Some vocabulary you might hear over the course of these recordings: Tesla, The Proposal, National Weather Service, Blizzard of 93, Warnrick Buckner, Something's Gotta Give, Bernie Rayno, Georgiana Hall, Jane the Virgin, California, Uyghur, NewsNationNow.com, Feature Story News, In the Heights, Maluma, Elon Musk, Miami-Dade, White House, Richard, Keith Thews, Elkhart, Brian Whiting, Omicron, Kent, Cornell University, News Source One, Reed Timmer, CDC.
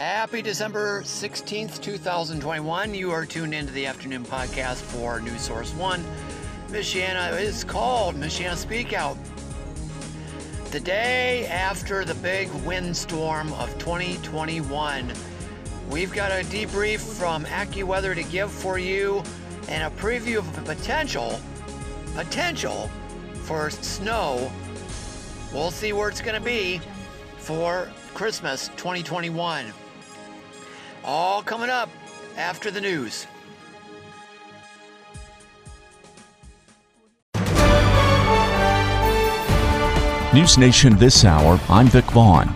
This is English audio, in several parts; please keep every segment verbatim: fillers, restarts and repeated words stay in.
Happy December sixteenth, two thousand twenty-one. You are tuned into the afternoon podcast for News Source One. Michiana is called Michiana Speak Out. The day after the big windstorm of twenty twenty-one, we've got a debrief from AccuWeather to give for you and a preview of the potential, potential for snow. We'll see where it's going to be for Christmas twenty twenty-one. All coming up after the news. News Nation this hour, I'm Vic Vaughn.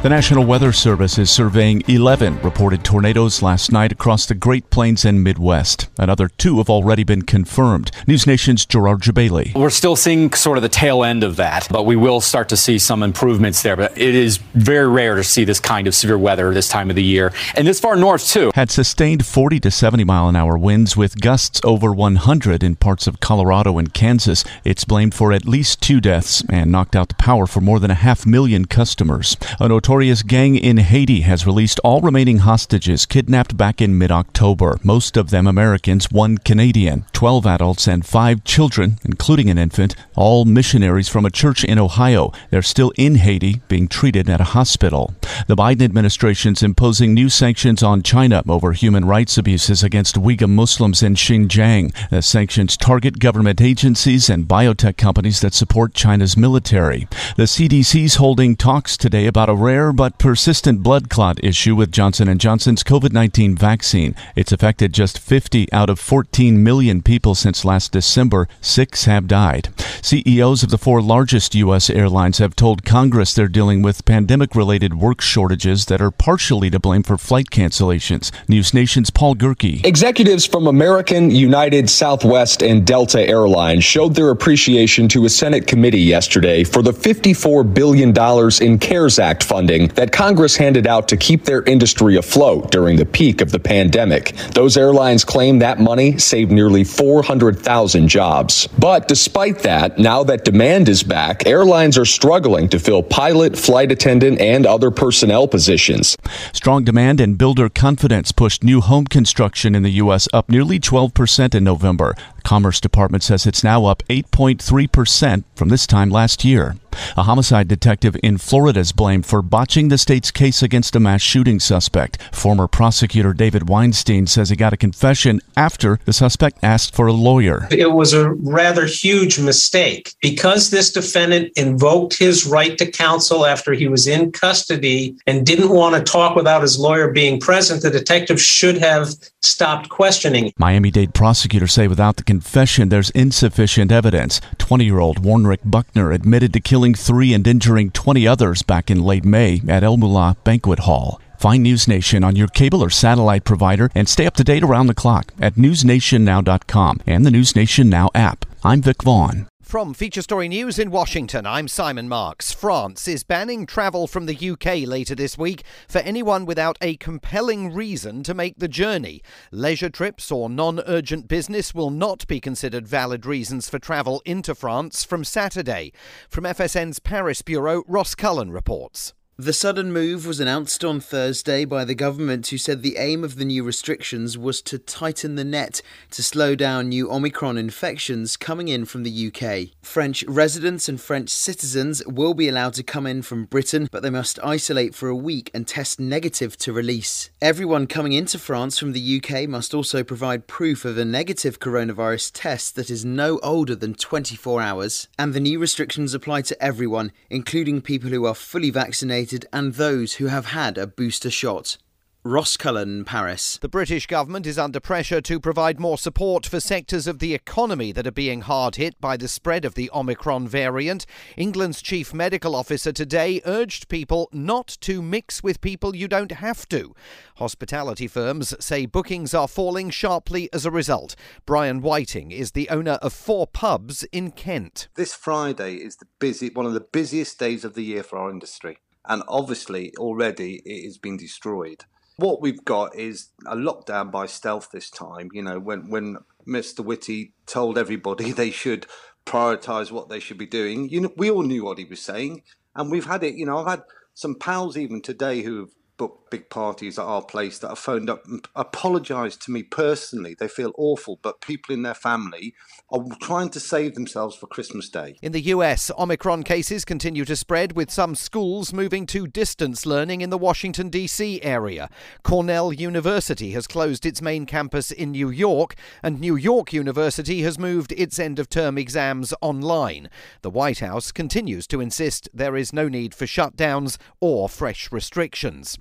The National Weather Service is surveying eleven reported tornadoes last night across the Great Plains and Midwest. Another two have already been confirmed. News Nation's Gerard Jabaley. We're still seeing sort of the tail end of that, but we will start to see some improvements there. But it is very rare to see this kind of severe weather this time of the year, and this far north, too. Had sustained forty to seventy mile an hour winds with gusts over one hundred in parts of Colorado and Kansas. It's blamed for at least two deaths and knocked out the power for more than a half million customers. An A notorious gang in Haiti has released all remaining hostages kidnapped back in mid-October, most of them Americans, one Canadian, twelve adults and five children, including an infant, all missionaries from a church in Ohio. They're still in Haiti, being treated at a hospital. The Biden administration's imposing new sanctions on China over human rights abuses against Uyghur Muslims in Xinjiang. The sanctions target government agencies and biotech companies that support China's military. The C D C's holding talks today about a rare but persistent blood clot issue with Johnson and Johnson's COVID nineteen vaccine. It's affected just fifty out of fourteen million people since last December. Six have died. C E Os of the four largest U S airlines have told Congress they're dealing with pandemic-related work shortages that are partially to blame for flight cancellations. News Nation's Paul Gerke. Executives from American, United, Southwest, and Delta Airlines showed their appreciation to a Senate committee yesterday for the fifty-four billion dollars in CARES Act funding that Congress handed out to keep their industry afloat during the peak of the pandemic. Those airlines claim that money saved nearly four hundred thousand jobs. But despite that, now that demand is back, airlines are struggling to fill pilot, flight attendant, and other personnel positions. Strong demand and builder confidence pushed new home construction in the U S up nearly twelve percent in November. The Commerce Department says it's now up eight point three percent from this time last year. A homicide detective in Florida is blamed for botching the state's case against a mass shooting suspect. Former prosecutor David Weinstein says he got a confession after the suspect asked for a lawyer. It was a rather huge mistake. Because this defendant invoked his right to counsel after he was in custody and didn't want to talk without his lawyer being present, the detective should have stopped questioning. Miami-Dade prosecutors say without the confession, there's insufficient evidence. twenty-year-old Warnrick Buckner admitted to killing three and injuring twenty others back in late May at El Mullah Banquet Hall. Find News Nation on your cable or satellite provider and stay up to date around the clock at news nation now dot com and the News Nation Now app. I'm Vic Vaughn. From Feature Story News in Washington, I'm Simon Marks. France is banning travel from the U K later this week for anyone without a compelling reason to make the journey. Leisure trips or non-urgent business will not be considered valid reasons for travel into France from Saturday. From F S N's Paris Bureau, Ross Cullen reports. The sudden move was announced on Thursday by the government, who said the aim of the new restrictions was to tighten the net to slow down new Omicron infections coming in from the U K. French residents and French citizens will be allowed to come in from Britain, but they must isolate for a week and test negative to release. Everyone coming into France from the U K must also provide proof of a negative coronavirus test that is no older than twenty-four hours. And the new restrictions apply to everyone, including people who are fully vaccinated and those who have had a booster shot. Ross Cullen, Paris. The British government is under pressure to provide more support for sectors of the economy that are being hard hit by the spread of the Omicron variant. England's chief medical officer today urged people not to mix with people you don't have to. Hospitality firms say bookings are falling sharply as a result. Brian Whiting is the owner of four pubs in Kent. This Friday is the busy, one of the busiest days of the year for our industry. And obviously, already it has been destroyed. What we've got is a lockdown by stealth this time. You know, when, when Mister Whitty told everybody they should prioritise what they should be doing, you know, we all knew what he was saying. And we've had it, you know, I've had some pals even today who have booked big parties at our place that are phoned up and apologised to me personally. They feel awful, but people in their family are trying to save themselves for Christmas Day. In the U S, Omicron cases continue to spread, with some schools moving to distance learning in the Washington, D C area. Cornell University has closed its main campus in New York, and New York University has moved its end-of-term exams online. The White House continues to insist there is no need for shutdowns or fresh restrictions.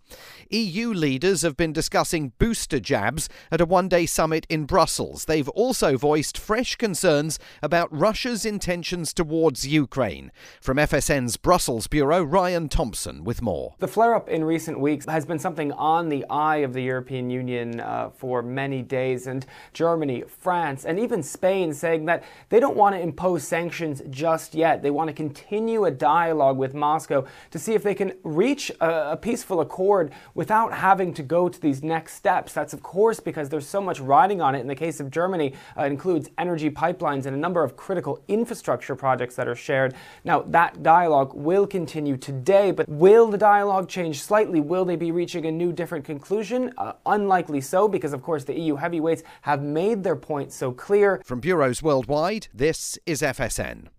E U leaders have been discussing booster jabs at a one-day summit in Brussels. They've also voiced fresh concerns about Russia's intentions towards Ukraine. From F S N's Brussels bureau, Ryan Thompson with more. The flare-up in recent weeks has been something on the eye of the European Union uh, for many days, and Germany, France, and even Spain saying that they don't want to impose sanctions just yet. They want to continue a dialogue with Moscow to see if they can reach a, a peaceful accord without having to go to these next steps. That's, of course, because there's so much riding on it. In the case of Germany, uh, it includes energy pipelines and a number of critical infrastructure projects that are shared. Now, that dialogue will continue today, but will the dialogue change slightly? Will they be reaching a new, different conclusion? Uh, unlikely so, because, of course, the E U heavyweights have made their point so clear. From bureaus worldwide, this is F S N.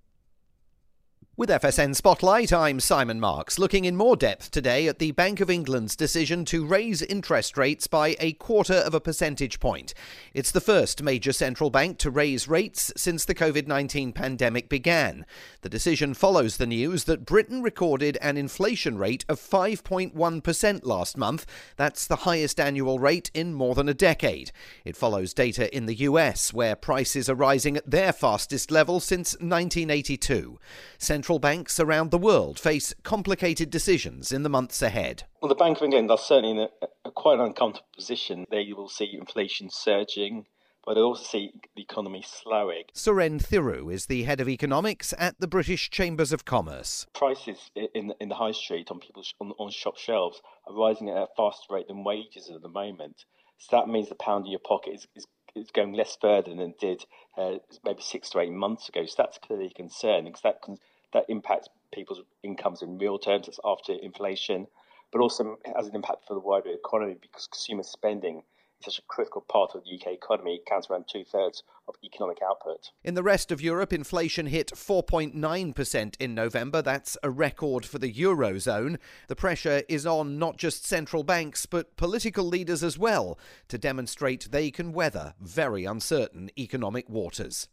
With F S N Spotlight, I'm Simon Marks, looking in more depth today at the Bank of England's decision to raise interest rates by a quarter of a percentage point. It's the first major central bank to raise rates since the COVID nineteen pandemic began. The decision follows the news that Britain recorded an inflation rate of five point one percent last month. That's the highest annual rate in more than a decade. It follows data in the U S, where prices are rising at their fastest level since nineteen eighty-two. Central Central banks around the world face complicated decisions in the months ahead. Well, the Bank of England are certainly in a, a quite an uncomfortable position. They will see inflation surging, but they also see the economy slowing. Suren Thiru is the head of economics at the British Chambers of Commerce. Prices in in the high street on people's on, on shop shelves are rising at a faster rate than wages at the moment. So that means the pound in your pocket is, is It's going less further than it did uh, maybe six to eight months ago. So that's clearly a concern, because that con- that impacts people's incomes in real terms. That's after inflation, but also has an impact for the wider economy, because consumer spending is such a critical part of the U K economy. It counts around two-thirds of economic output. In the rest of Europe, inflation hit four point nine percent in November. That's a record for the Eurozone. The pressure is on not just central banks, but political leaders as well, to demonstrate they can weather very uncertain economic waters.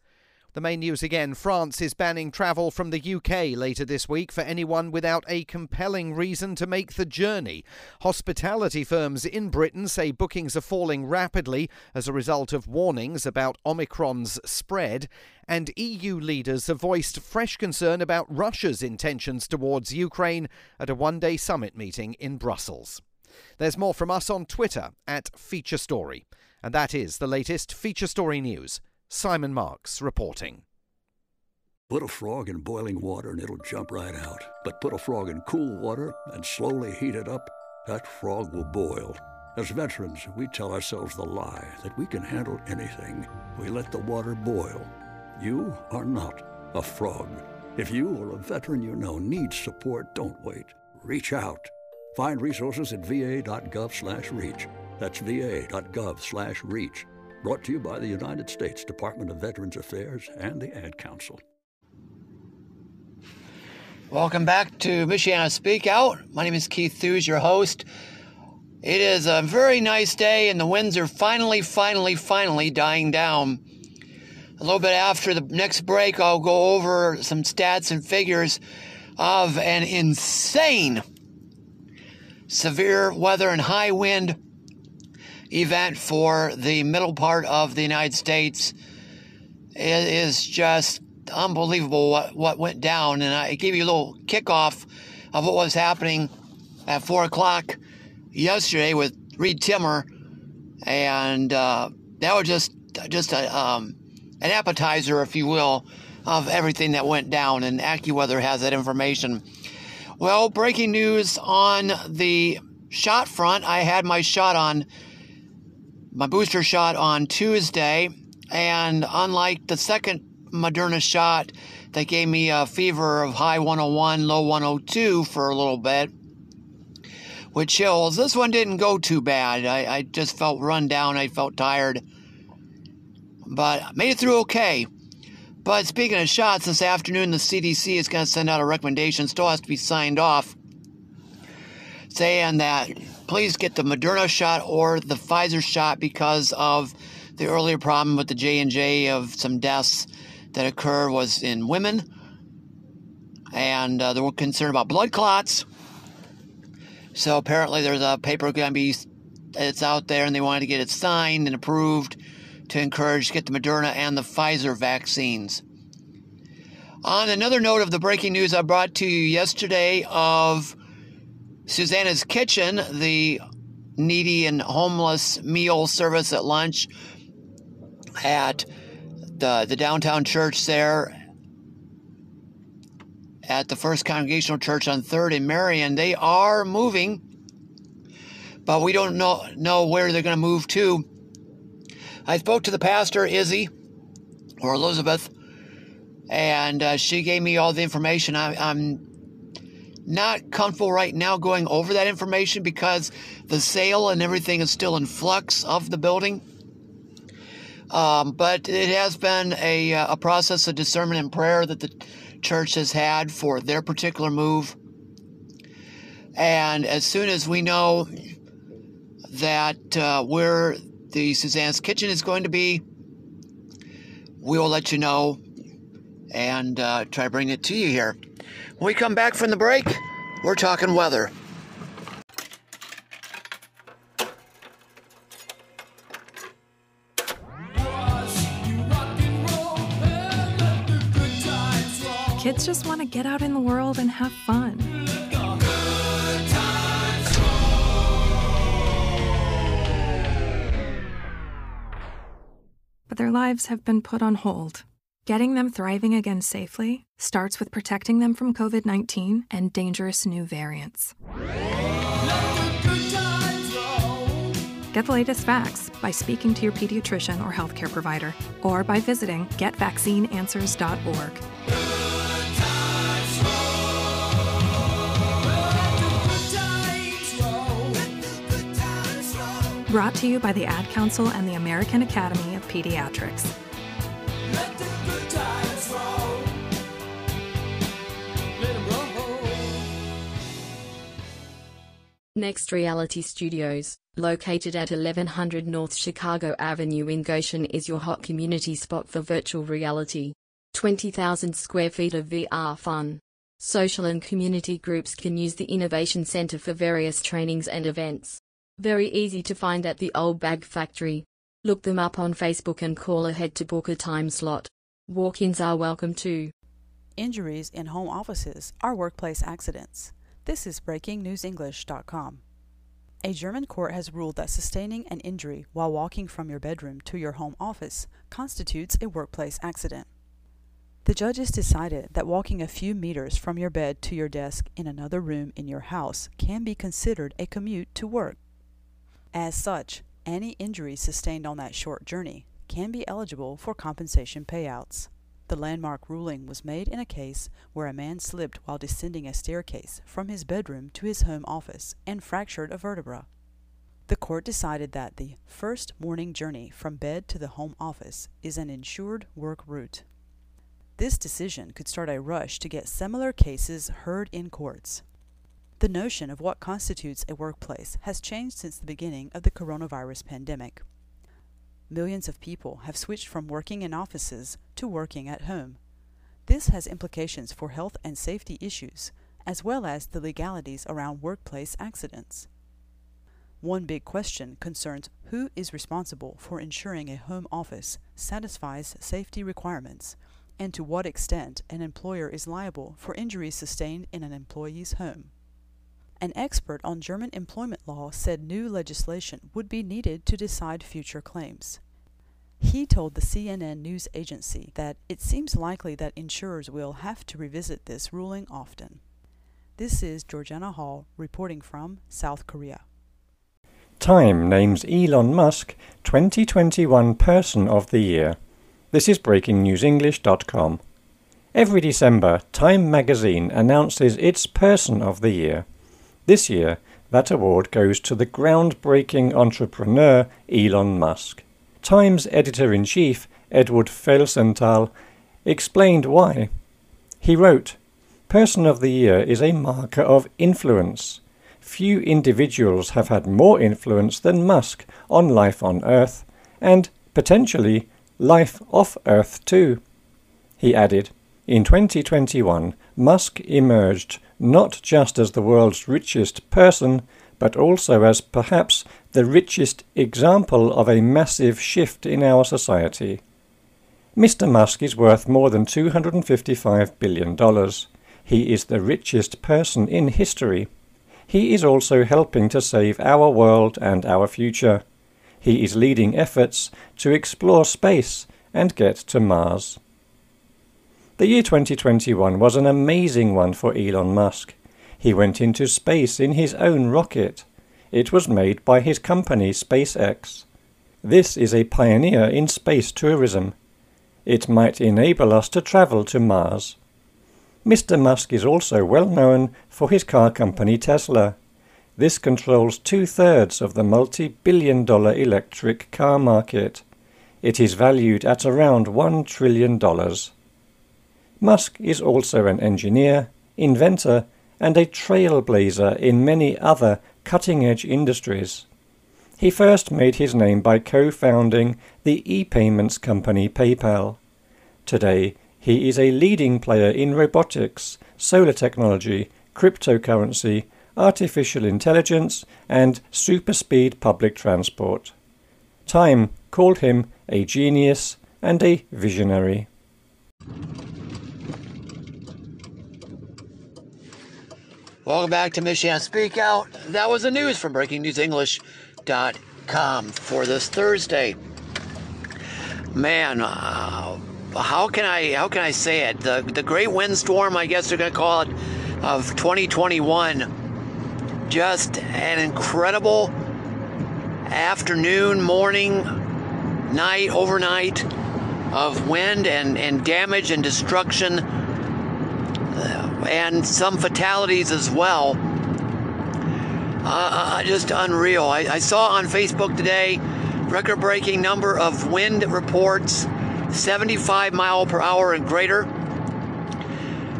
The main news again, France is banning travel from the U K later this week for anyone without a compelling reason to make the journey. Hospitality firms in Britain say bookings are falling rapidly as a result of warnings about Omicron's spread. And E U leaders have voiced fresh concern about Russia's intentions towards Ukraine at a one-day summit meeting in Brussels. There's more from us on Twitter at Feature Story. And that is the latest Feature Story News. Simon Marks reporting. Put a frog in boiling water and it'll jump right out. But put a frog in cool water and slowly heat it up, that frog will boil. As veterans, we tell ourselves the lie that we can handle anything. We let the water boil. You are not a frog. If you or a veteran you know needs support, don't wait. Reach out. Find resources at v a dot gov slash reach. That's v a dot gov slash reach. Brought to you by the United States Department of Veterans Affairs and the Ad Council. Welcome back to Michiana Speak Out. My name is Keith Thews, your host. It is a very nice day, and the winds are finally, finally, finally dying down. A little bit after the next break, I'll go over some stats and figures of an insane severe weather and high wind event for the middle part of the United States. It is just unbelievable what, what went down, and I gave you a little kickoff of what was happening at four o'clock yesterday with Reed Timmer, and uh, that was just just a, um, an appetizer, if you will, of everything that went down, and AccuWeather has that information. Well, breaking news on the shot front. I had my shot on My booster shot on Tuesday, and unlike the second Moderna shot, they gave me a fever of high one oh one, low one oh two for a little bit. with chills. This one didn't go too bad. I, I just felt run down. I felt tired. But I made it through okay. But speaking of shots, this afternoon the C D C is going to send out a recommendation. Still has to be signed off. Saying that please get the Moderna shot or the Pfizer shot because of the earlier problem with the J and J of some deaths that occur was in women. And uh, they were concerned about blood clots. So apparently there's a paper going to be, it's out there, and they wanted to get it signed and approved to encourage to get the Moderna and the Pfizer vaccines. On another note of the breaking news I brought to you yesterday of Susanna's Kitchen, the needy and homeless meal service at lunch at the, the downtown church there at the First Congregational Church on third and Marion. They are moving, but we don't know, know where they're going to move to. I spoke to the pastor, Izzy, or Elizabeth, and uh, she gave me all the information. I, I'm not comfortable right now going over that information because the sale and everything is still in flux of the building. Um, but it has been a, a process of discernment and prayer that the church has had for their particular move. And as soon as we know that uh, we're... the Suzanne's Kitchen is going to be, we will let you know and uh, try to bring it to you here. When we come back from the break, we're talking weather. Kids just want to get out in the world and have fun. Their lives have been put on hold. Getting them thriving again safely starts with protecting them from COVID nineteen and dangerous new variants. Get the latest facts by speaking to your pediatrician or healthcare provider, or by visiting get vaccine answers dot org. Brought to you by the Ad Council and the American Academy of Pediatrics. Let the good times roll. Let 'em roll. Next Reality Studios, located at eleven hundred North Chicago Avenue in Goshen, is your hot community spot for virtual reality. twenty thousand square feet of V R fun. Social and community groups can use the Innovation Center for various trainings and events. Very easy to find at the Old Bag Factory. Look them up on Facebook and call ahead to book a time slot. Walk-ins are welcome too. Injuries in home offices are workplace accidents. This is breaking news english dot com. A German court has ruled that sustaining an injury while walking from your bedroom to your home office constitutes a workplace accident. The judges decided that walking a few meters from your bed to your desk in another room in your house can be considered a commute to work. As such, any injury sustained on that short journey can be eligible for compensation payouts. The landmark ruling was made in a case where a man slipped while descending a staircase from his bedroom to his home office and fractured a vertebra. The court decided that the first morning journey from bed to the home office is an insured work route. This decision could start a rush to get similar cases heard in courts. The notion of what constitutes a workplace has changed since the beginning of the coronavirus pandemic. Millions of people have switched from working in offices to working at home. This has implications for health and safety issues, as well as the legalities around workplace accidents. One big question concerns who is responsible for ensuring a home office satisfies safety requirements, and to what extent an employer is liable for injuries sustained in an employee's home. An expert on German employment law said new legislation would be needed to decide future claims. He told the C N N news agency that it seems likely that insurers will have to revisit this ruling often. This is Georgiana Hall reporting from South Korea. Time names Elon Musk twenty twenty-one Person of the Year. This is breaking news english dot com. Every December, Time magazine announces its Person of the Year. This year, That award goes to the groundbreaking entrepreneur Elon Musk. Time's editor-in-chief, Edward Felsenthal, explained why. He wrote, "Person of the Year is a marker of influence. Few individuals have had more influence than Musk on life on Earth, and, potentially, life off Earth too." He added, "In twenty twenty-one, Musk emerged not just as the world's richest person, but also as perhaps the richest example of a massive shift in our society. Mister Musk is worth more than two hundred fifty-five billion dollars. He is the richest person in history. He is also helping to save our world and our future. He is leading efforts to explore space and get to Mars." The year twenty twenty-one was an amazing one for Elon Musk. He went into space in his own rocket. It was made by his company SpaceX. This is a pioneer in space tourism. It might enable us to travel to Mars. Mister Musk is also well known for his car company Tesla. This controls two-thirds of the multi-billion dollar electric car market. It is valued at around one trillion dollars. Musk is also an engineer, inventor, and a trailblazer in many other cutting-edge industries. He first made his name by co-founding the e-payments company PayPal. Today, he is a leading player in robotics, solar technology, cryptocurrency, artificial intelligence, and super-speed public transport. Time called him a genius and a visionary. Welcome back to Michiana Speak Out. That was the news from Breaking News English dot com for this Thursday. Man, uh, How can I how can I say it? The the great windstorm, I guess they're going to call it, of twenty twenty-one. Just an incredible afternoon, morning, night, overnight of wind and, and damage and destruction and some fatalities as well. Uh, just unreal. I, I saw on Facebook today record-breaking number of wind reports. seventy-five mile per hour and greater.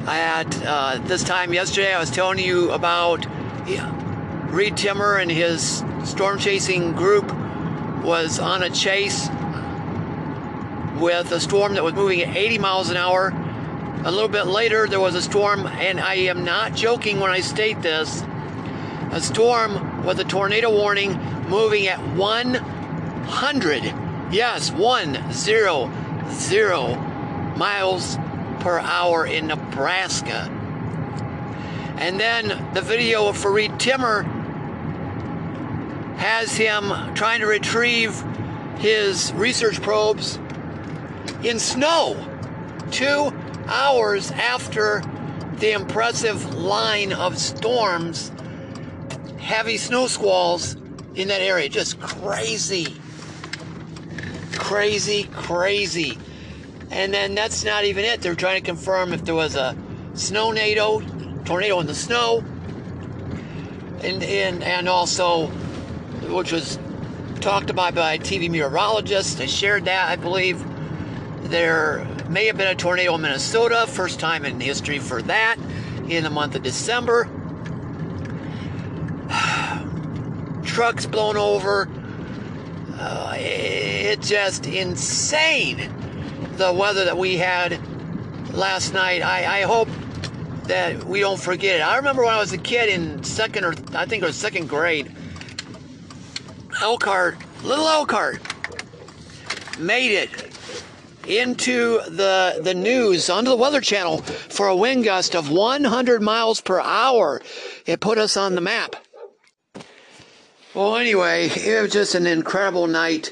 At uh, this time yesterday, I was telling you about yeah, Reed Timmer and his storm chasing group was on a chase with a storm that was moving at eighty miles an hour. A little bit later, there was a storm, and I am not joking when I state this, a storm with a tornado warning moving at one hundred, yes, one zero. Zero miles per hour in Nebraska. And then the video of Reed Timmer has him trying to retrieve his research probes in snow two hours after the impressive line of storms, heavy snow squalls in that area. Just crazy. Crazy, crazy. And then that's not even it. They're trying to confirm if there was a snow tornado, tornado in the snow, and and and also, which was talked about by T V meteorologists. They shared that, I believe. There may have been a tornado in Minnesota, first time in history for that, in the month of December. Trucks blown over. Uh, it's just insane, the weather that we had last night. I, I hope that we don't forget it. I remember when I was a kid in second or, I think it was second grade, Elkhart, little Elkhart, made it into the, the news, onto the Weather Channel for a wind gust of one hundred miles per hour. It put us on the map. Well, anyway, it was just an incredible night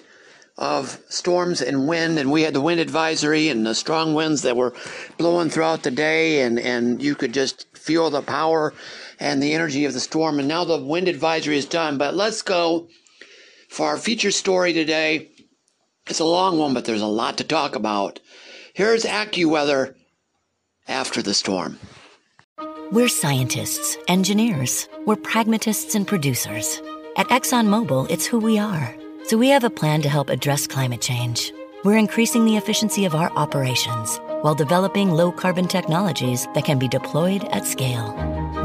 of storms and wind, and we had the wind advisory and the strong winds that were blowing throughout the day, and, and you could just feel the power and the energy of the storm. And now the wind advisory is done, but let's go for our feature story today. It's a long one, but there's a lot to talk about. Here's AccuWeather after the storm. We're scientists, engineers. We're pragmatists and producers. At ExxonMobil, it's who we are. So we have a plan to help address climate change. We're increasing the efficiency of our operations while developing low-carbon technologies that can be deployed at scale.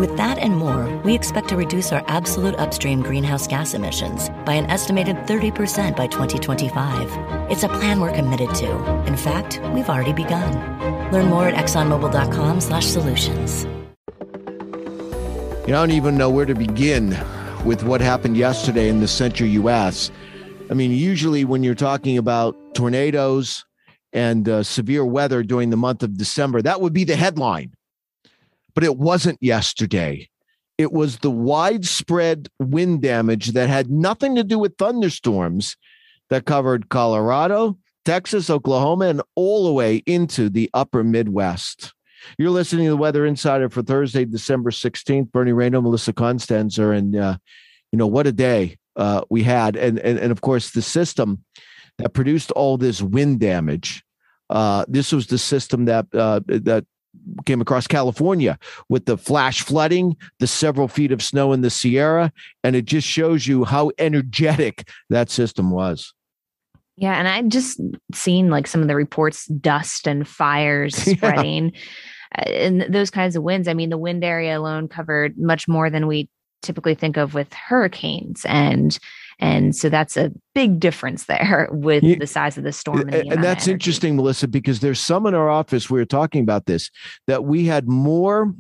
With that and more, we expect to reduce our absolute upstream greenhouse gas emissions by an estimated thirty percent by twenty twenty-five. It's a plan we're committed to. In fact, we've already begun. Learn more at ExxonMobil.com slash solutions. You know, I don't even know where to begin with what happened yesterday in the central U S. I mean, usually when you're talking about tornadoes and uh, severe weather during the month of December, that would be the headline. But it wasn't yesterday. It was the widespread wind damage that had nothing to do with thunderstorms that covered Colorado, Texas, Oklahoma, and all the way into the upper Midwest. You're listening to the Weather Insider for Thursday, December sixteenth. Bernie Rayno, Melissa Constanzer, and, uh, you know, what a day. Uh, we had, and, and and of course, the system that produced all this wind damage. Uh, this was the system that uh, that came across California with the flash flooding, the several feet of snow in the Sierra, and it just shows you how energetic that system was. Yeah, and I've just seen like some of the reports, dust and fires spreading, yeah. And those kinds of winds. I mean, the wind area alone covered much more than we typically think of with hurricanes. And and so that's a big difference there with the size of the storm. And, the and that's interesting, Melissa, because there's some in our office, we were talking about this, that we had more,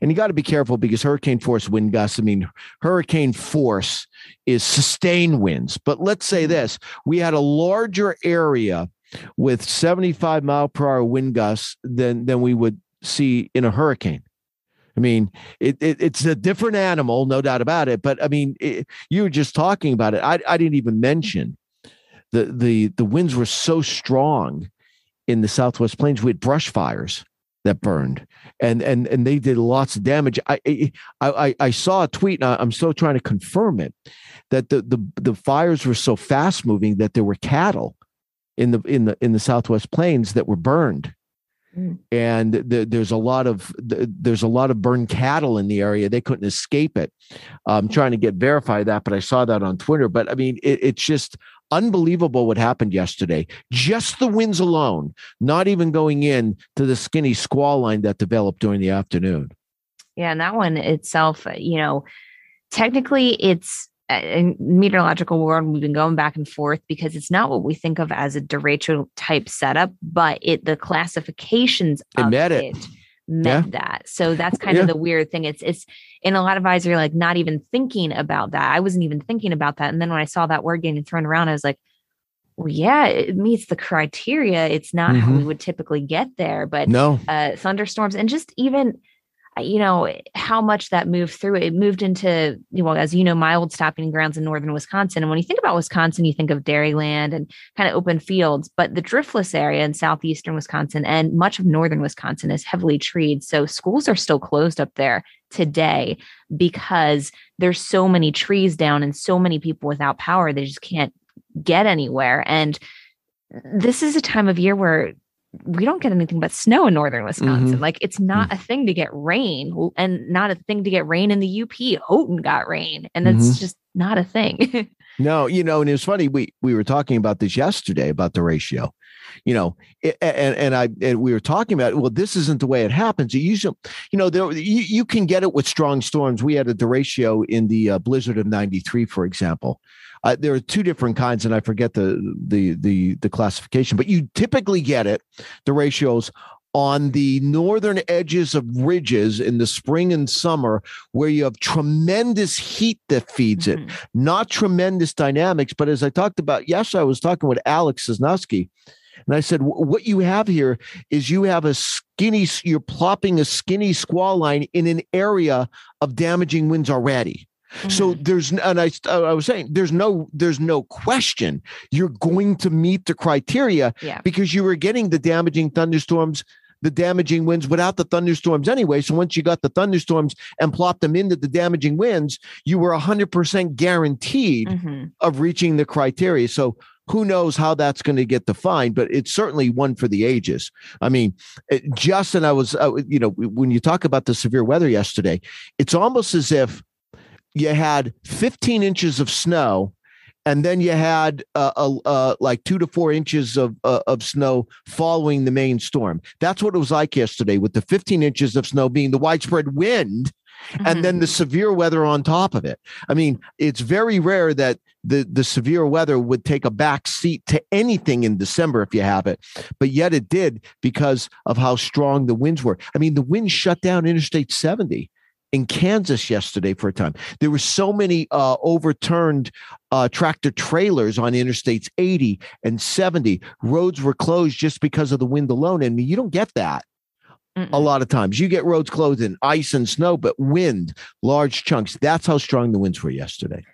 and you got to be careful because hurricane force wind gusts, I mean, hurricane force is sustained winds. But let's say this, we had a larger area with seventy-five mile per hour wind gusts than, than we would see in a hurricane. I mean, it, it it's a different animal, no doubt about it. But I mean, it, you were just talking about it. I, I didn't even mention the the the winds were so strong in the Southwest Plains. We had brush fires that burned, and and and they did lots of damage. I I I, I saw a tweet, and I'm still trying to confirm it, that the the the fires were so fast moving that there were cattle in the in the in the Southwest Plains that were burned. And the, there's a lot of the, there's a lot of burned cattle in the area. They couldn't escape it. I'm trying to get verify that, but I saw that on Twitter. But I mean, it, it's just unbelievable what happened yesterday. Just the winds alone, not even going in to the skinny squall line that developed during the afternoon. Yeah, and that one itself, you know, technically it's. In meteorological world, we've been going back and forth because it's not what we think of as a derecho type setup, but it the classifications of it met, it. It met yeah. that. So that's kind yeah. of the weird thing. It's it's in a lot of eyes, you're like not even thinking about that. I wasn't even thinking about that. And then when I saw that word getting thrown around, I was like, well, yeah, it meets the criteria. It's not mm-hmm. how we would typically get there, but no uh, thunderstorms and just even. You know, how much that moved through. It moved into, well, as you know, mild stopping grounds in northern Wisconsin. And when you think about Wisconsin, you think of dairyland and kind of open fields. But the driftless area in southeastern Wisconsin and much of northern Wisconsin is heavily treed. So schools are still closed up there today because there's so many trees down and so many people without power. They just can't get anywhere. And this is a time of year where we don't get anything but snow in northern Wisconsin. Mm-hmm. Like it's not a thing to get rain and not a thing to get rain in the U P. Houghton got rain and that's mm-hmm. just not a thing. No, you know, and it was funny. We, we were talking about this yesterday about the ratio, you know, and, and I, and we were talking about, well, this isn't the way it happens. It usually, you know, there, you, you can get it with strong storms. We had a derecho in the uh, Blizzard of ninety-three, for example. Uh, there are two different kinds, and I forget the, the the the classification, but you typically get it, the ratios, on the northern edges of ridges in the spring and summer where you have tremendous heat that feeds mm-hmm. it, not tremendous dynamics. But as I talked about yesterday, I was talking with Alex Sosnowski, and I said, what you have here is you have a skinny, you're plopping a skinny squall line in an area of damaging winds already. So there's, and I, I was saying, there's no, there's no question you're going to meet the criteria yeah. because you were getting the damaging thunderstorms, the damaging winds without the thunderstorms anyway. So once you got the thunderstorms and plopped them into the damaging winds, you were one hundred percent guaranteed mm-hmm. of reaching the criteria. So Who knows how that's going to get defined, but it's certainly one for the ages. I mean, it, Justin, I was, uh, you know, when you talk about the severe weather yesterday, it's almost as if you had fifteen inches of snow and then you had uh, uh, uh, like two to four inches of uh, of snow following the main storm. That's what it was like yesterday, with the fifteen inches of snow being the widespread wind. Mm-hmm. And then the severe weather on top of it. I mean, it's very rare that the, the severe weather would take a back seat to anything in December if you have it. But yet it did, because of how strong the winds were. I mean, the wind shut down Interstate seventy in Kansas yesterday for a time. There were so many uh, overturned uh, tractor trailers on Interstates eighty and seventy. Roads were closed just because of the wind alone. And you don't get that. Mm-mm. A lot of times you get roads closed in ice and snow, but wind, large chunks. That's how strong the winds were yesterday.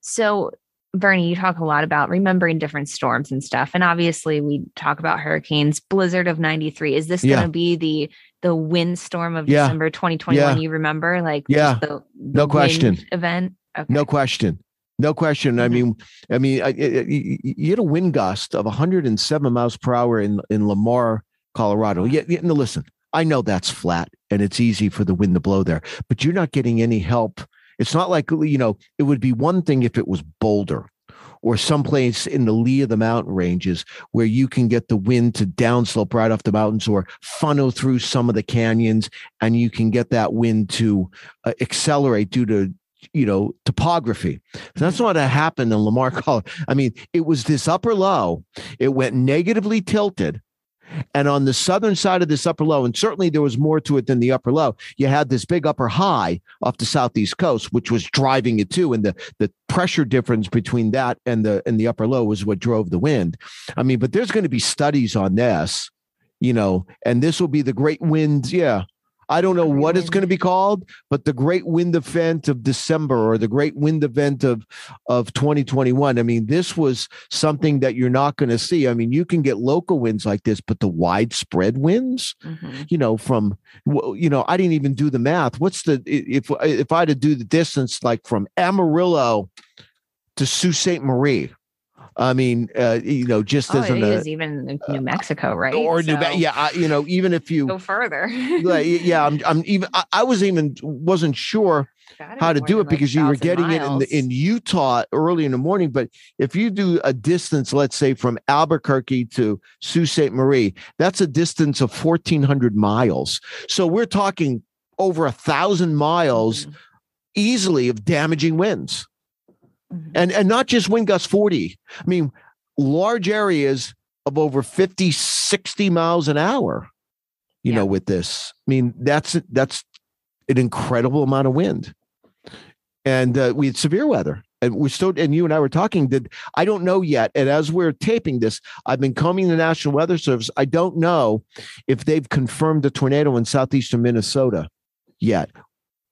So, Bernie, you talk a lot about remembering different storms and stuff. And obviously we talk about hurricanes. Blizzard of ninety-three. Is this yeah. going to be the the windstorm of yeah. December twenty twenty-one? Yeah. You remember? like yeah. the, the No question. Event? Okay. No question. No question. I mean, I mean, I, I, you had a wind gust of one hundred seven miles per hour in, in Lamar, Colorado. Yeah, yeah, no, listen. I know that's flat and it's easy for the wind to blow there, but you're not getting any help. It's not like, you know, it would be one thing if it was Boulder or someplace in the lee of the mountain ranges where you can get the wind to downslope right off the mountains or funnel through some of the canyons, and you can get that wind to uh, accelerate due to, you know, topography. That's not what happened in Lamar, Colorado. I mean, it was this upper low. It went negatively tilted. And on the southern side of this upper low, and certainly there was more to it than the upper low, you had this big upper high off the southeast coast, which was driving it too. And the, the pressure difference between that and the and the upper low was what drove the wind. I mean, but there's going to be studies on this, you know, and this will be the great wind. Yeah. I don't know what it's going to be called, but the great wind event of December or the great wind event of, of twenty twenty-one. I mean, this was something that you're not going to see. I mean, you can get local winds like this, but the widespread winds, mm-hmm. you know, from, you know, I didn't even do the math. What's the, if, if I had to do the distance, like from Amarillo to Sault Ste. Marie, I mean, uh, you know, just oh, as it is a, even New Mexico, right? Or so. New Mexico, yeah. I, you know, even if you go further, like, yeah, I'm, I'm even. I, I was even wasn't sure how to do it, because like you were getting miles. it in, in Utah early in the morning. But if you do a distance, let's say from Albuquerque to Sault Ste. Marie, that's a distance of fourteen hundred miles. So we're talking over a thousand miles mm-hmm. easily of damaging winds. Mm-hmm. And and not just wind gusts forty. I mean, large areas of over fifty, sixty miles an hour, you yeah. know, with this. I mean, that's that's an incredible amount of wind. And uh, we had severe weather. And we still, and you and I were talking that I don't know yet. And as we're taping this, I've been combing the National Weather Service. I don't know if they've confirmed a tornado in southeastern Minnesota yet.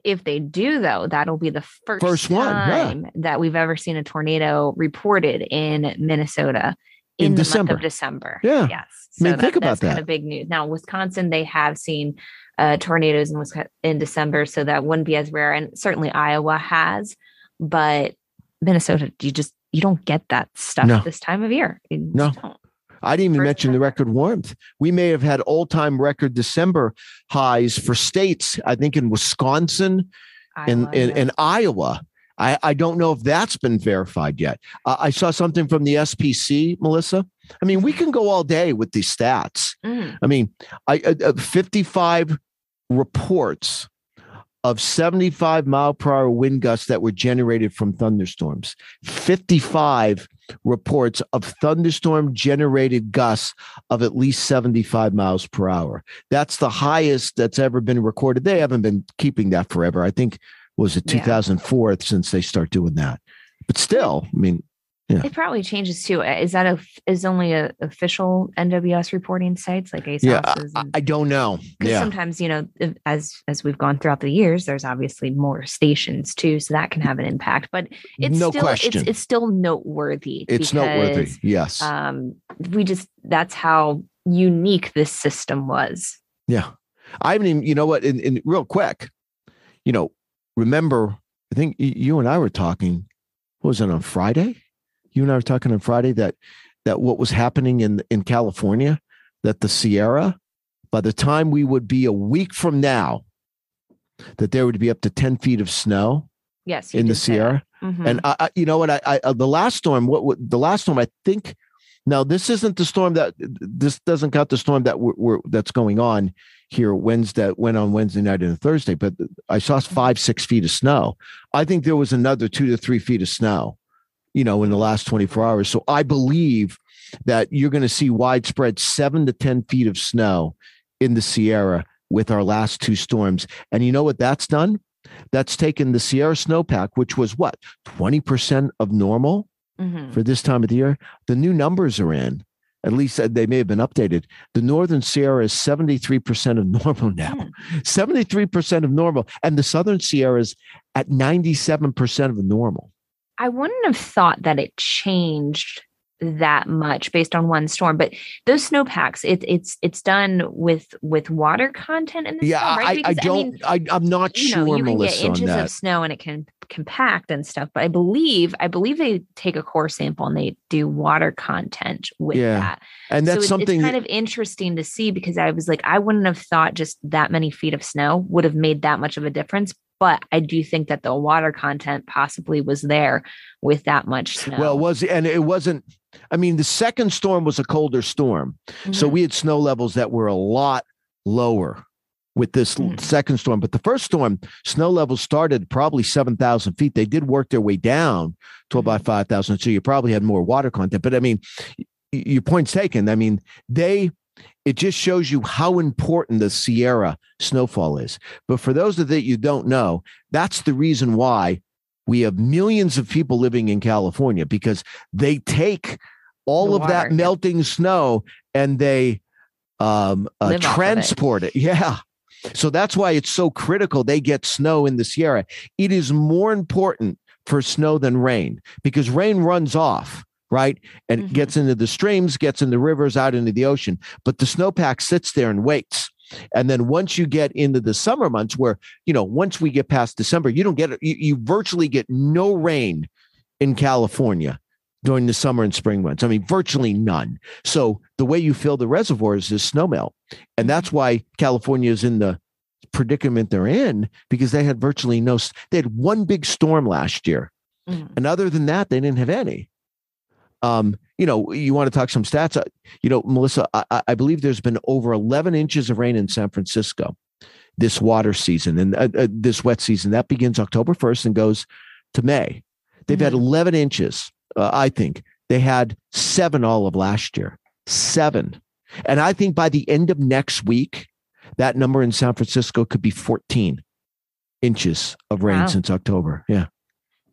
If they do, though, that'll be the first, first one, time yeah. that we've ever seen a tornado reported in Minnesota in, in the December. month of December. Yeah. Yes. So I mean, that, think about that's that. Kind of big news. Now, Wisconsin, they have seen uh, tornadoes in, in December, so that wouldn't be as rare. And certainly Iowa has. But Minnesota, you just you don't get that stuff no. this time of year. You no. Don't. I didn't even First mention time. the record warmth. We may have had all-time record December highs for states, I think in Wisconsin and in, in, yeah. in Iowa. I, I don't know if that's been verified yet. Uh, I saw something from the S P C, Melissa. I mean, we can go all day with these stats. Mm. I mean, I, uh, fifty-five reports of seventy-five mile per hour wind gusts that were generated from thunderstorms. fifty-five reports of thunderstorm generated gusts of at least seventy-five miles per hour. That's the highest that's ever been recorded. They haven't been keeping that forever. I think was it two thousand four yeah. since they start doing that. But still, I mean, yeah. It probably changes too. Is that a is only a official N W S reporting sites like A S O S? Yeah, I, I don't know. Because yeah. sometimes, you know, as as we've gone throughout the years, there's obviously more stations too, so that can have an impact. But it's no still question. It's, it's still noteworthy. It's because, noteworthy. Yes. Um, we just that's how unique this system was. Yeah, I haven't even. You know what? In, in real quick, you know, remember? I think you and I were talking. What was it on Friday? you and I were talking on Friday that that what was happening in in California, that the Sierra, by the time we would be a week from now, that there would be up to ten feet of snow. Yes, in the Sierra. Mm-hmm. And I, I, you know what? I, I the last storm. What, what the last storm? I think. Now this isn't the storm that this doesn't count the storm that we're, we're that's going on here Wednesday went on Wednesday night and Thursday. But I saw five six feet of snow. I think there was another two to three feet of snow, you know, in the last twenty-four hours. So I believe that you're going to see widespread seven to ten feet of snow in the Sierra with our last two storms. And you know what that's done? That's taken the Sierra snowpack, which was what, twenty percent of normal mm-hmm. for this time of the year. The new numbers are in, at least they may have been updated. The Northern Sierra is seventy-three percent of normal now, mm. seventy-three percent of normal. And the Southern Sierra is at ninety-seven percent of normal. I wouldn't have thought that it changed that much based on one storm, but those snowpacks, it's it's it's done with with water content in the yeah, storm, right? Because, I, I don't, I mean, I, I'm not you sure. Know, you Melissa, can get inches of snow and it can compact and stuff, but I believe I believe they take a core sample and they do water content with yeah. that. And that's so it's, something it's kind of interesting to see, because I was like, I wouldn't have thought just that many feet of snow would have made that much of a difference. But I do think that the water content possibly was there with that much snow. Well, it was, and it wasn't, I mean, the second storm was a colder storm. Mm-hmm. So we had snow levels that were a lot lower with this mm-hmm. second storm. But the first storm, snow levels started probably seven thousand feet. They did work their way down to about five thousand. So you probably had more water content. But I mean, your point's taken. I mean, they... It just shows you how important the Sierra snowfall is. But for those of that you don't know, that's the reason why we have millions of people living in California, because they take all the of water. that melting snow and they um, uh, transport it. it. Yeah. So that's why it's so critical they get snow in the Sierra. It is more important for snow than rain, because rain runs off. Right. And mm-hmm. gets into the streams, gets in the rivers, out into the ocean. But the snowpack sits there and waits. And then once you get into the summer months where, you know, once we get past December, you don't get you, you virtually get no rain in California during the summer and spring months. I mean, virtually none. So the way you fill the reservoirs is snowmelt. And that's why California is in the predicament they're in, because they had virtually no. They had one big storm last year. Mm-hmm. And other than that, they didn't have any. Um, you know, you want to talk some stats, uh, you know, Melissa, I, I believe there's been over eleven inches of rain in San Francisco this water season and uh, uh, this wet season that begins October first and goes to May. They've mm-hmm. had eleven inches. Uh, I think they had seven all of last year, seven. And I think by the end of next week, that number in San Francisco could be fourteen inches of rain wow. since October. Yeah.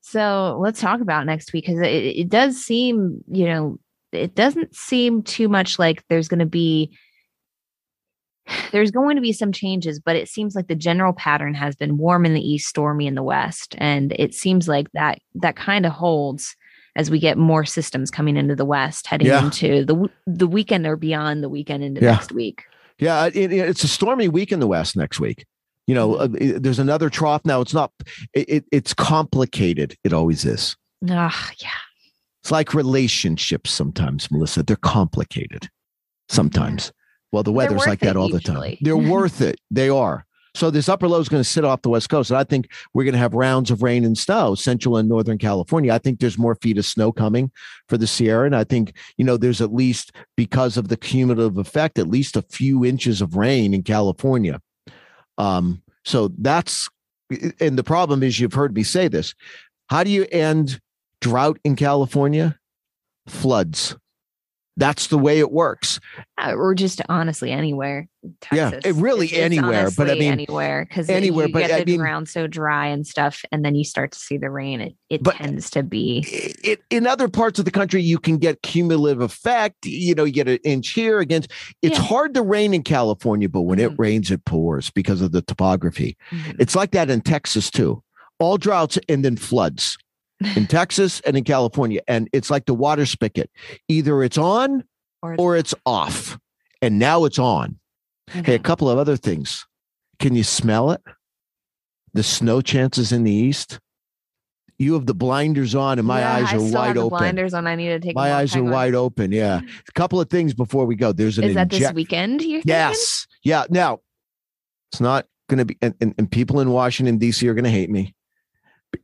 So let's talk about next week, because it, it does seem, you know, it doesn't seem too much like there's going to be, there's going to be some changes, but it seems like the general pattern has been warm in the east, stormy in the west. And it seems like that, that kind of holds as we get more systems coming into the west, heading yeah. into the the weekend or beyond the weekend into yeah. next week. Yeah, it, it's a stormy week in the west next week. You know, uh, there's another trough now. It's not, it, it, it's complicated. It always is. Ah, uh, yeah. It's like relationships sometimes, Melissa. They're complicated sometimes. Well, the weather's like that all the time. They're worth it. They are. So this upper low is going to sit off the West Coast. And I think we're going to have rounds of rain and snow, central and northern California. I think there's more feet of snow coming for the Sierra. And I think, you know, there's at least, because of the cumulative effect, at least a few inches of rain in California. Um, so that's, and the problem is, you've heard me say this, how do you end drought in California? Floods. That's the way it works. Uh, or just honestly anywhere. Texas. Yeah, it really it's, anywhere. It's but I mean, anywhere, because anywhere, you but get I the mean, ground so dry and stuff, and then you start to see the rain. It, it tends to be. It, it, in other parts of the country, you can get cumulative effect. You know, you get an inch here against. It's yeah. hard to rain in California, but when mm-hmm. it rains, it pours because of the topography. Mm-hmm. It's like that in Texas, too. All droughts and then floods. In Texas and in California. And it's like the water spigot. Either it's on or it's, or it's off. And now it's on. Okay. Hey, a couple of other things. Can you smell it? The snow chances in the east. you have the blinders on and my yeah, eyes are I still wide have the open. Blinders on. I need to take my eyes are on. Wide open. Yeah. A couple of things before we go. There's an is that inject- this weekend? You're yes. Thinking? Yeah. Now it's not going to be, and, and, and people in Washington, D C are going to hate me.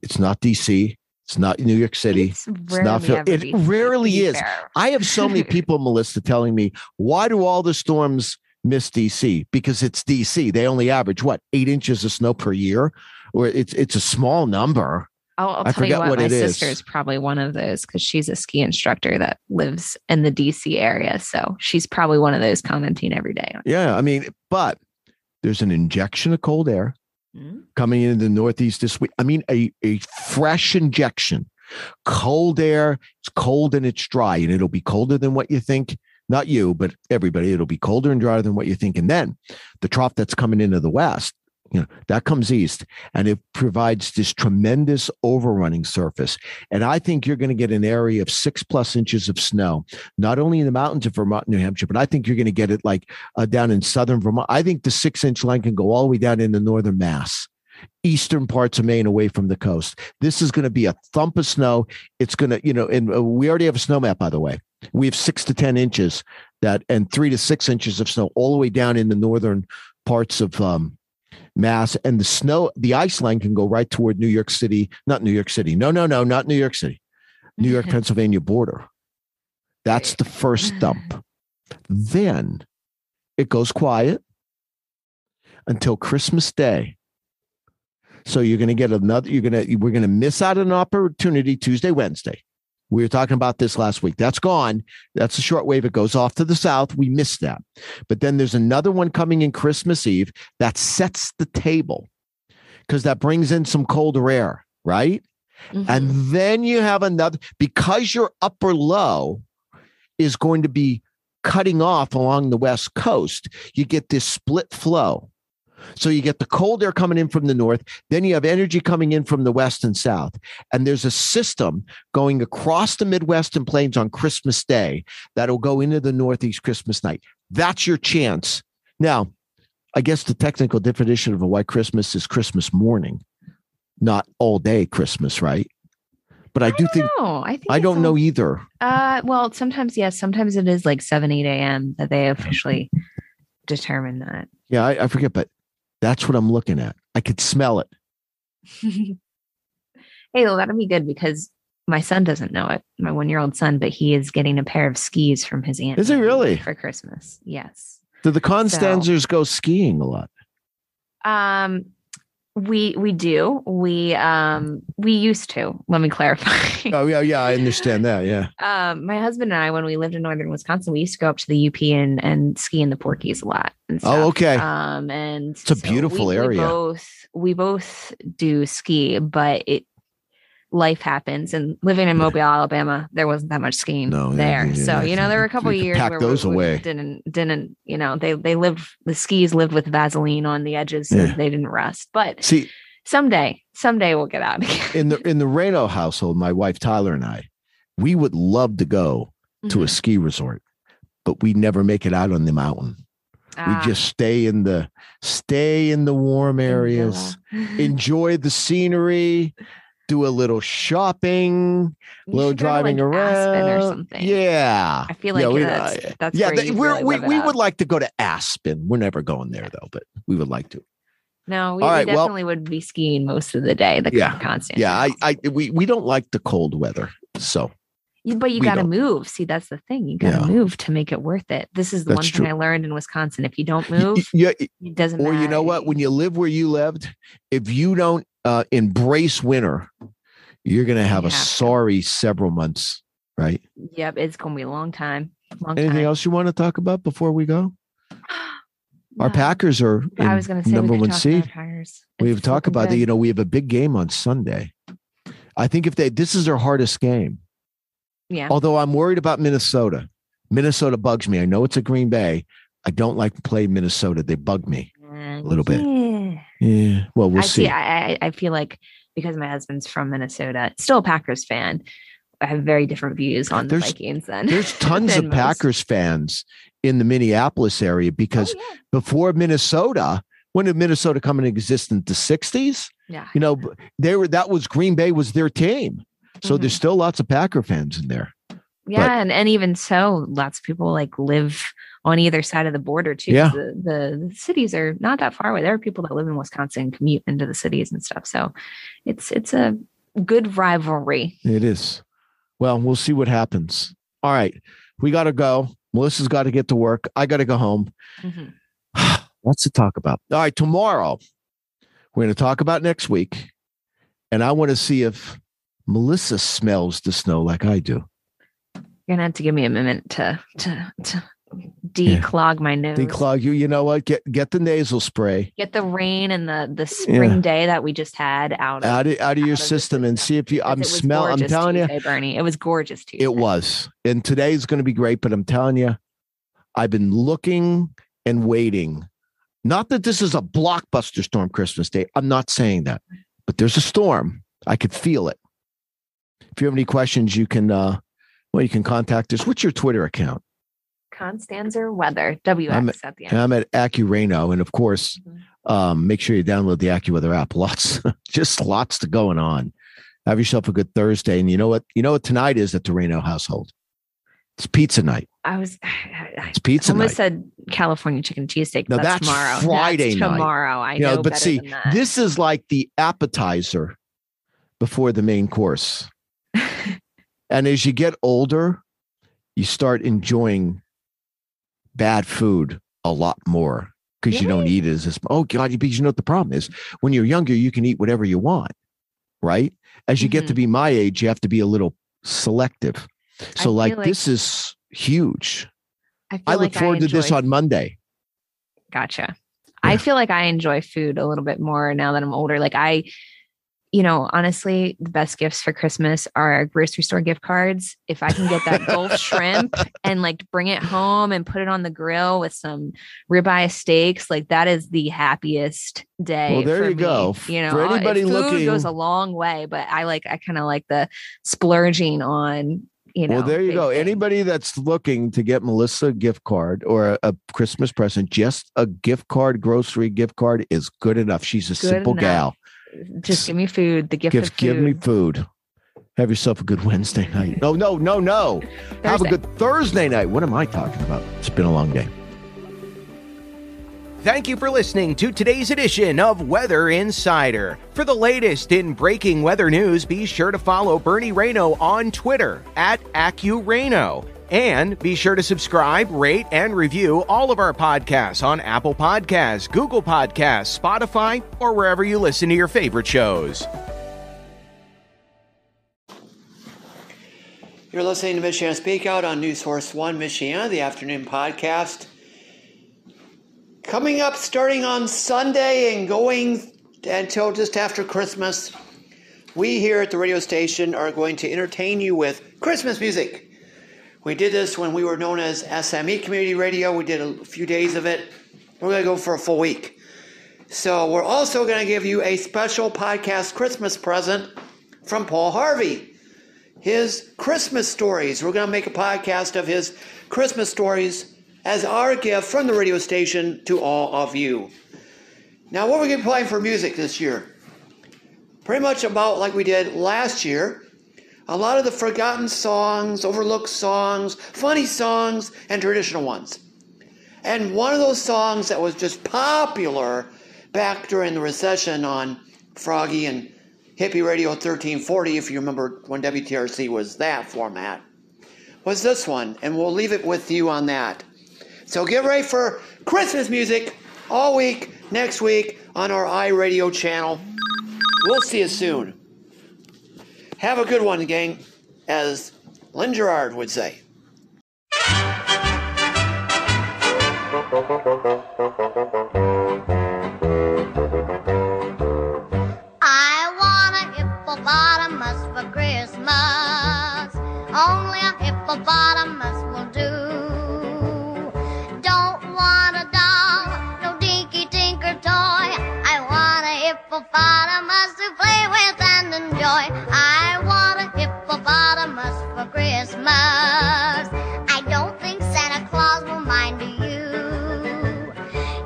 It's not D C. It's not New York City. It's it's not Phil- it be, rarely is. Fair. I have so many people, Melissa, telling me, why do all the storms miss D C? Because it's D C. They only average, what, eight inches of snow per year? Or it's it's a small number. I'll, I'll I tell you what, what my sister is probably one of those because she's a ski instructor that lives in the D C area. So she's probably one of those commenting every day. Yeah, I mean, but there's an injection of cold air mm-hmm. coming into the Northeast this week. I mean, a, a fresh injection. Cold air, it's cold and it's dry, and it'll be colder than what you think. Not you, but everybody. It'll be colder and drier than what you think. And then the trough that's coming into the West, you know, that comes east, and it provides this tremendous overrunning surface. And I think you're going to get an area of six plus inches of snow, not only in the mountains of Vermont, New Hampshire, but I think you're going to get it like uh, down in southern Vermont. I think the six inch line can go all the way down into northern Mass, eastern parts of Maine, away from the coast. This is going to be a thump of snow. It's going to, you know, and uh, we already have a snow map, by the way. We have six to ten inches that, and three to six inches of snow all the way down in the northern parts of um, Mass. And the snow, the ice line can go right toward New York City. Not New York City. No, no, no, not New York City. New York, Pennsylvania border. That's the first thump. Then it goes quiet until Christmas Day. So you're going to get another. You're going to. We're going to miss out on an opportunity Tuesday, Wednesday. We were talking about this last week. That's gone. That's a short wave. It goes off to the south. We missed that. But then there's another one coming in Christmas Eve that sets the table because that brings in some colder air, right? Mm-hmm. And then you have another, because your upper low is going to be cutting off along the West Coast, you get this split flow. So you get the cold air coming in from the north, then you have energy coming in from the west and south. And there's a system going across the Midwest and plains on Christmas Day that'll go into the Northeast Christmas night. That's your chance. Now, I guess the technical definition of a white Christmas is Christmas morning, not all day Christmas, right? But I, I do think, know. I think I don't all, know either. Uh, well, sometimes, yes, yeah, sometimes it is like seven, eight a.m. that they officially determine that. Yeah, I, I forget, but that's what I'm looking at. I could smell it. Hey, well, that'll be good because my son doesn't know it. My one-year-old son, but he is getting a pair of skis from his aunt. Is it really? For Christmas. Yes. Do the Constanzers so, go skiing a lot? Um, we we do. We um we used to. Let me clarify. Oh yeah, yeah, I understand that. Yeah. Um, my husband and I, when we lived in northern Wisconsin, we used to go up to the U P and and ski in the Porkies a lot. Oh, okay. Um, and it's a so beautiful we, area. We both, we both do ski, but it life happens. And living in Mobile, Alabama, there wasn't that much skiing no, there. Yeah, yeah, so yeah, you know, there were a couple of years where those we, away. We didn't didn't you know they they lived the skis lived with Vaseline on the edges, so yeah. They didn't rust. But see, someday, someday we'll get out again. in the in the Rayno household, my wife Tyler and I, we would love to go to mm-hmm. a ski resort, but we never make it out on the mountain. We just stay in the stay in the warm areas, enjoy the scenery, do a little shopping, a little driving like around. Aspen or something. Yeah, I feel like yeah, we, that's, uh, that's yeah. That, we're, really we we would like to go to Aspen. We're never going there though, but we would like to. No, we, right, we definitely well, would be skiing most of the day. The yeah, constant. Yeah, I, I we we don't like the cold weather, so. But you got to move. See, that's the thing. You got to yeah. move to make it worth it. This is the that's one thing true. I learned in Wisconsin. If you don't move, you, you, it doesn't matter. Or you know what? When you live where you lived, if you don't uh, embrace winter, you're going to have you a have sorry to. several months, right? Yep. It's going to be a long time. Long Anything time. else you want to talk about before we go? Our no. Packers are I was gonna say number we one seed. We have talked about that. You know, we have a big game on Sunday. I think if they, this is their hardest game. Yeah. Although I'm worried about Minnesota. Minnesota bugs me. I know it's a Green Bay. I don't like to play Minnesota. They bug me a little bit. Yeah. yeah. Well, we'll I see. see. I, I feel like because my husband's from Minnesota, still a Packers fan, I have very different views on there's, the Vikings. Then there's tons than of most. Packers fans in the Minneapolis area because oh, yeah. before Minnesota, when did Minnesota come into existence? The sixties? Yeah. You know, they were, that was Green Bay was their team. So mm-hmm. there's still lots of Packer fans in there. Yeah. But, and, and even so, lots of people like live on either side of the border too. Yeah. The, the, the cities are not that far away. There are people that live in Wisconsin and commute into the cities and stuff. So it's, it's a good rivalry. It is. Well, we'll see what happens. All right. We got to go. Melissa's got to get to work. I got to go home. Mm-hmm. What's to talk about? All right. Tomorrow, we're going to talk about next week. And I want to see if Melissa smells the snow like I do. You're going to have to give me a minute to, to, to declog yeah. my nose. Declog you. You know what? Get get the nasal spray. Get the rain and the, the spring yeah. day that we just had out. Out of, out of out your of system, system and see if you, I'm smelling, I'm telling Tuesday, you. Bernie, it was gorgeous Tuesday. It was. And today's going to be great, but I'm telling you, I've been looking and waiting. Not that this is a blockbuster storm Christmas Day. I'm not saying that, but there's a storm. I could feel it. If you have any questions, you can, uh, well, you can contact us. What's your Twitter account? Constanzer Weather, W X I'm at, at the end. I'm at AccuRayno. And of course, mm-hmm. um, make sure you download the AccuWeather app. Lots, just lots to going on. Have yourself a good Thursday. And you know what? You know what tonight is at the Rayno household? It's pizza night. I was, I, it's pizza I almost night. Said California chicken cheesesteak. No, that's, that's tomorrow. Friday that's night. Tomorrow. I you know, know, but see, this is like the appetizer before the main course. And as you get older, you start enjoying bad food a lot more because really? You don't eat it as this. Oh, God, because you know what the problem is? When you're younger, you can eat whatever you want, right? As you mm-hmm. get to be my age, you have to be a little selective. So, like, like, this is huge. I, feel I look like forward I enjoy- to this on Monday. Gotcha. Yeah. I feel like I enjoy food a little bit more now that I'm older. Like, I... You know, honestly, the best gifts for Christmas are grocery store gift cards. If I can get that Gulf shrimp and like bring it home and put it on the grill with some ribeye steaks, like that is the happiest day. Well, there for you me. Go. You know, for anybody food looking, goes a long way, but I like, I kind of like the splurging on. You know, well, there you go. Things. Anybody that's looking to get Melissa a gift card or a, a Christmas present, just a gift card, grocery gift card is good enough. She's a good simple enough. Gal. Just give me food. The gift give, of food. Give me food. Have yourself a good Wednesday night. No, no, no, no. Have a good Thursday night. What am I talking about? It's been a long day. Thank you for listening to today's edition of Weather Insider. For the latest in breaking weather news, be sure to follow Bernie Rayno on Twitter at AccuRayno. And be sure to subscribe, rate, and review all of our podcasts on Apple Podcasts, Google Podcasts, Spotify, or wherever you listen to your favorite shows. You're listening to Michiana Speak Out on News Source One, Michiana, the afternoon podcast. Coming up starting on Sunday and going until just after Christmas, we here at the radio station are going to entertain you with Christmas music. We did this when we were known as S M E Community Radio. We did a few days of it. We're going to go for a full week. So we're also going to give you a special podcast Christmas present from Paul Harvey. His Christmas stories. We're going to make a podcast of his Christmas stories as our gift from the radio station to all of you. Now, what are we going to be playing for music this year? Pretty much about like we did last year. A lot of the forgotten songs, overlooked songs, funny songs, and traditional ones. And one of those songs that was just popular back during the recession on Froggy and Hippie Radio thirteen forty, if you remember when W T R C was that format, was this one. And we'll leave it with you on that. So get ready for Christmas music all week, next week, on our iRadio channel. We'll see you soon. Have a good one, gang, as Lynn Gerard would say. I want a hippopotamus for Christmas. Only a hippopotamus will do. Don't want a doll, no dinky tinker toy. I want a hippopotamus to play with and enjoy. I for Christmas. I don't think Santa Claus will mind you.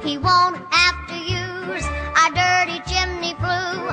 He won't have to use a dirty chimney flue.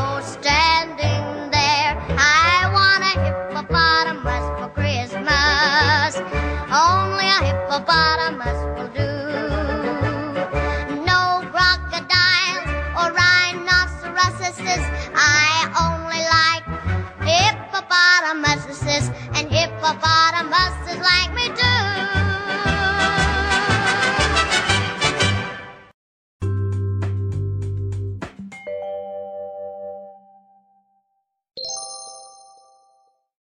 hippo standing there. I want a hippopotamus for Christmas. Only a hippopotamus.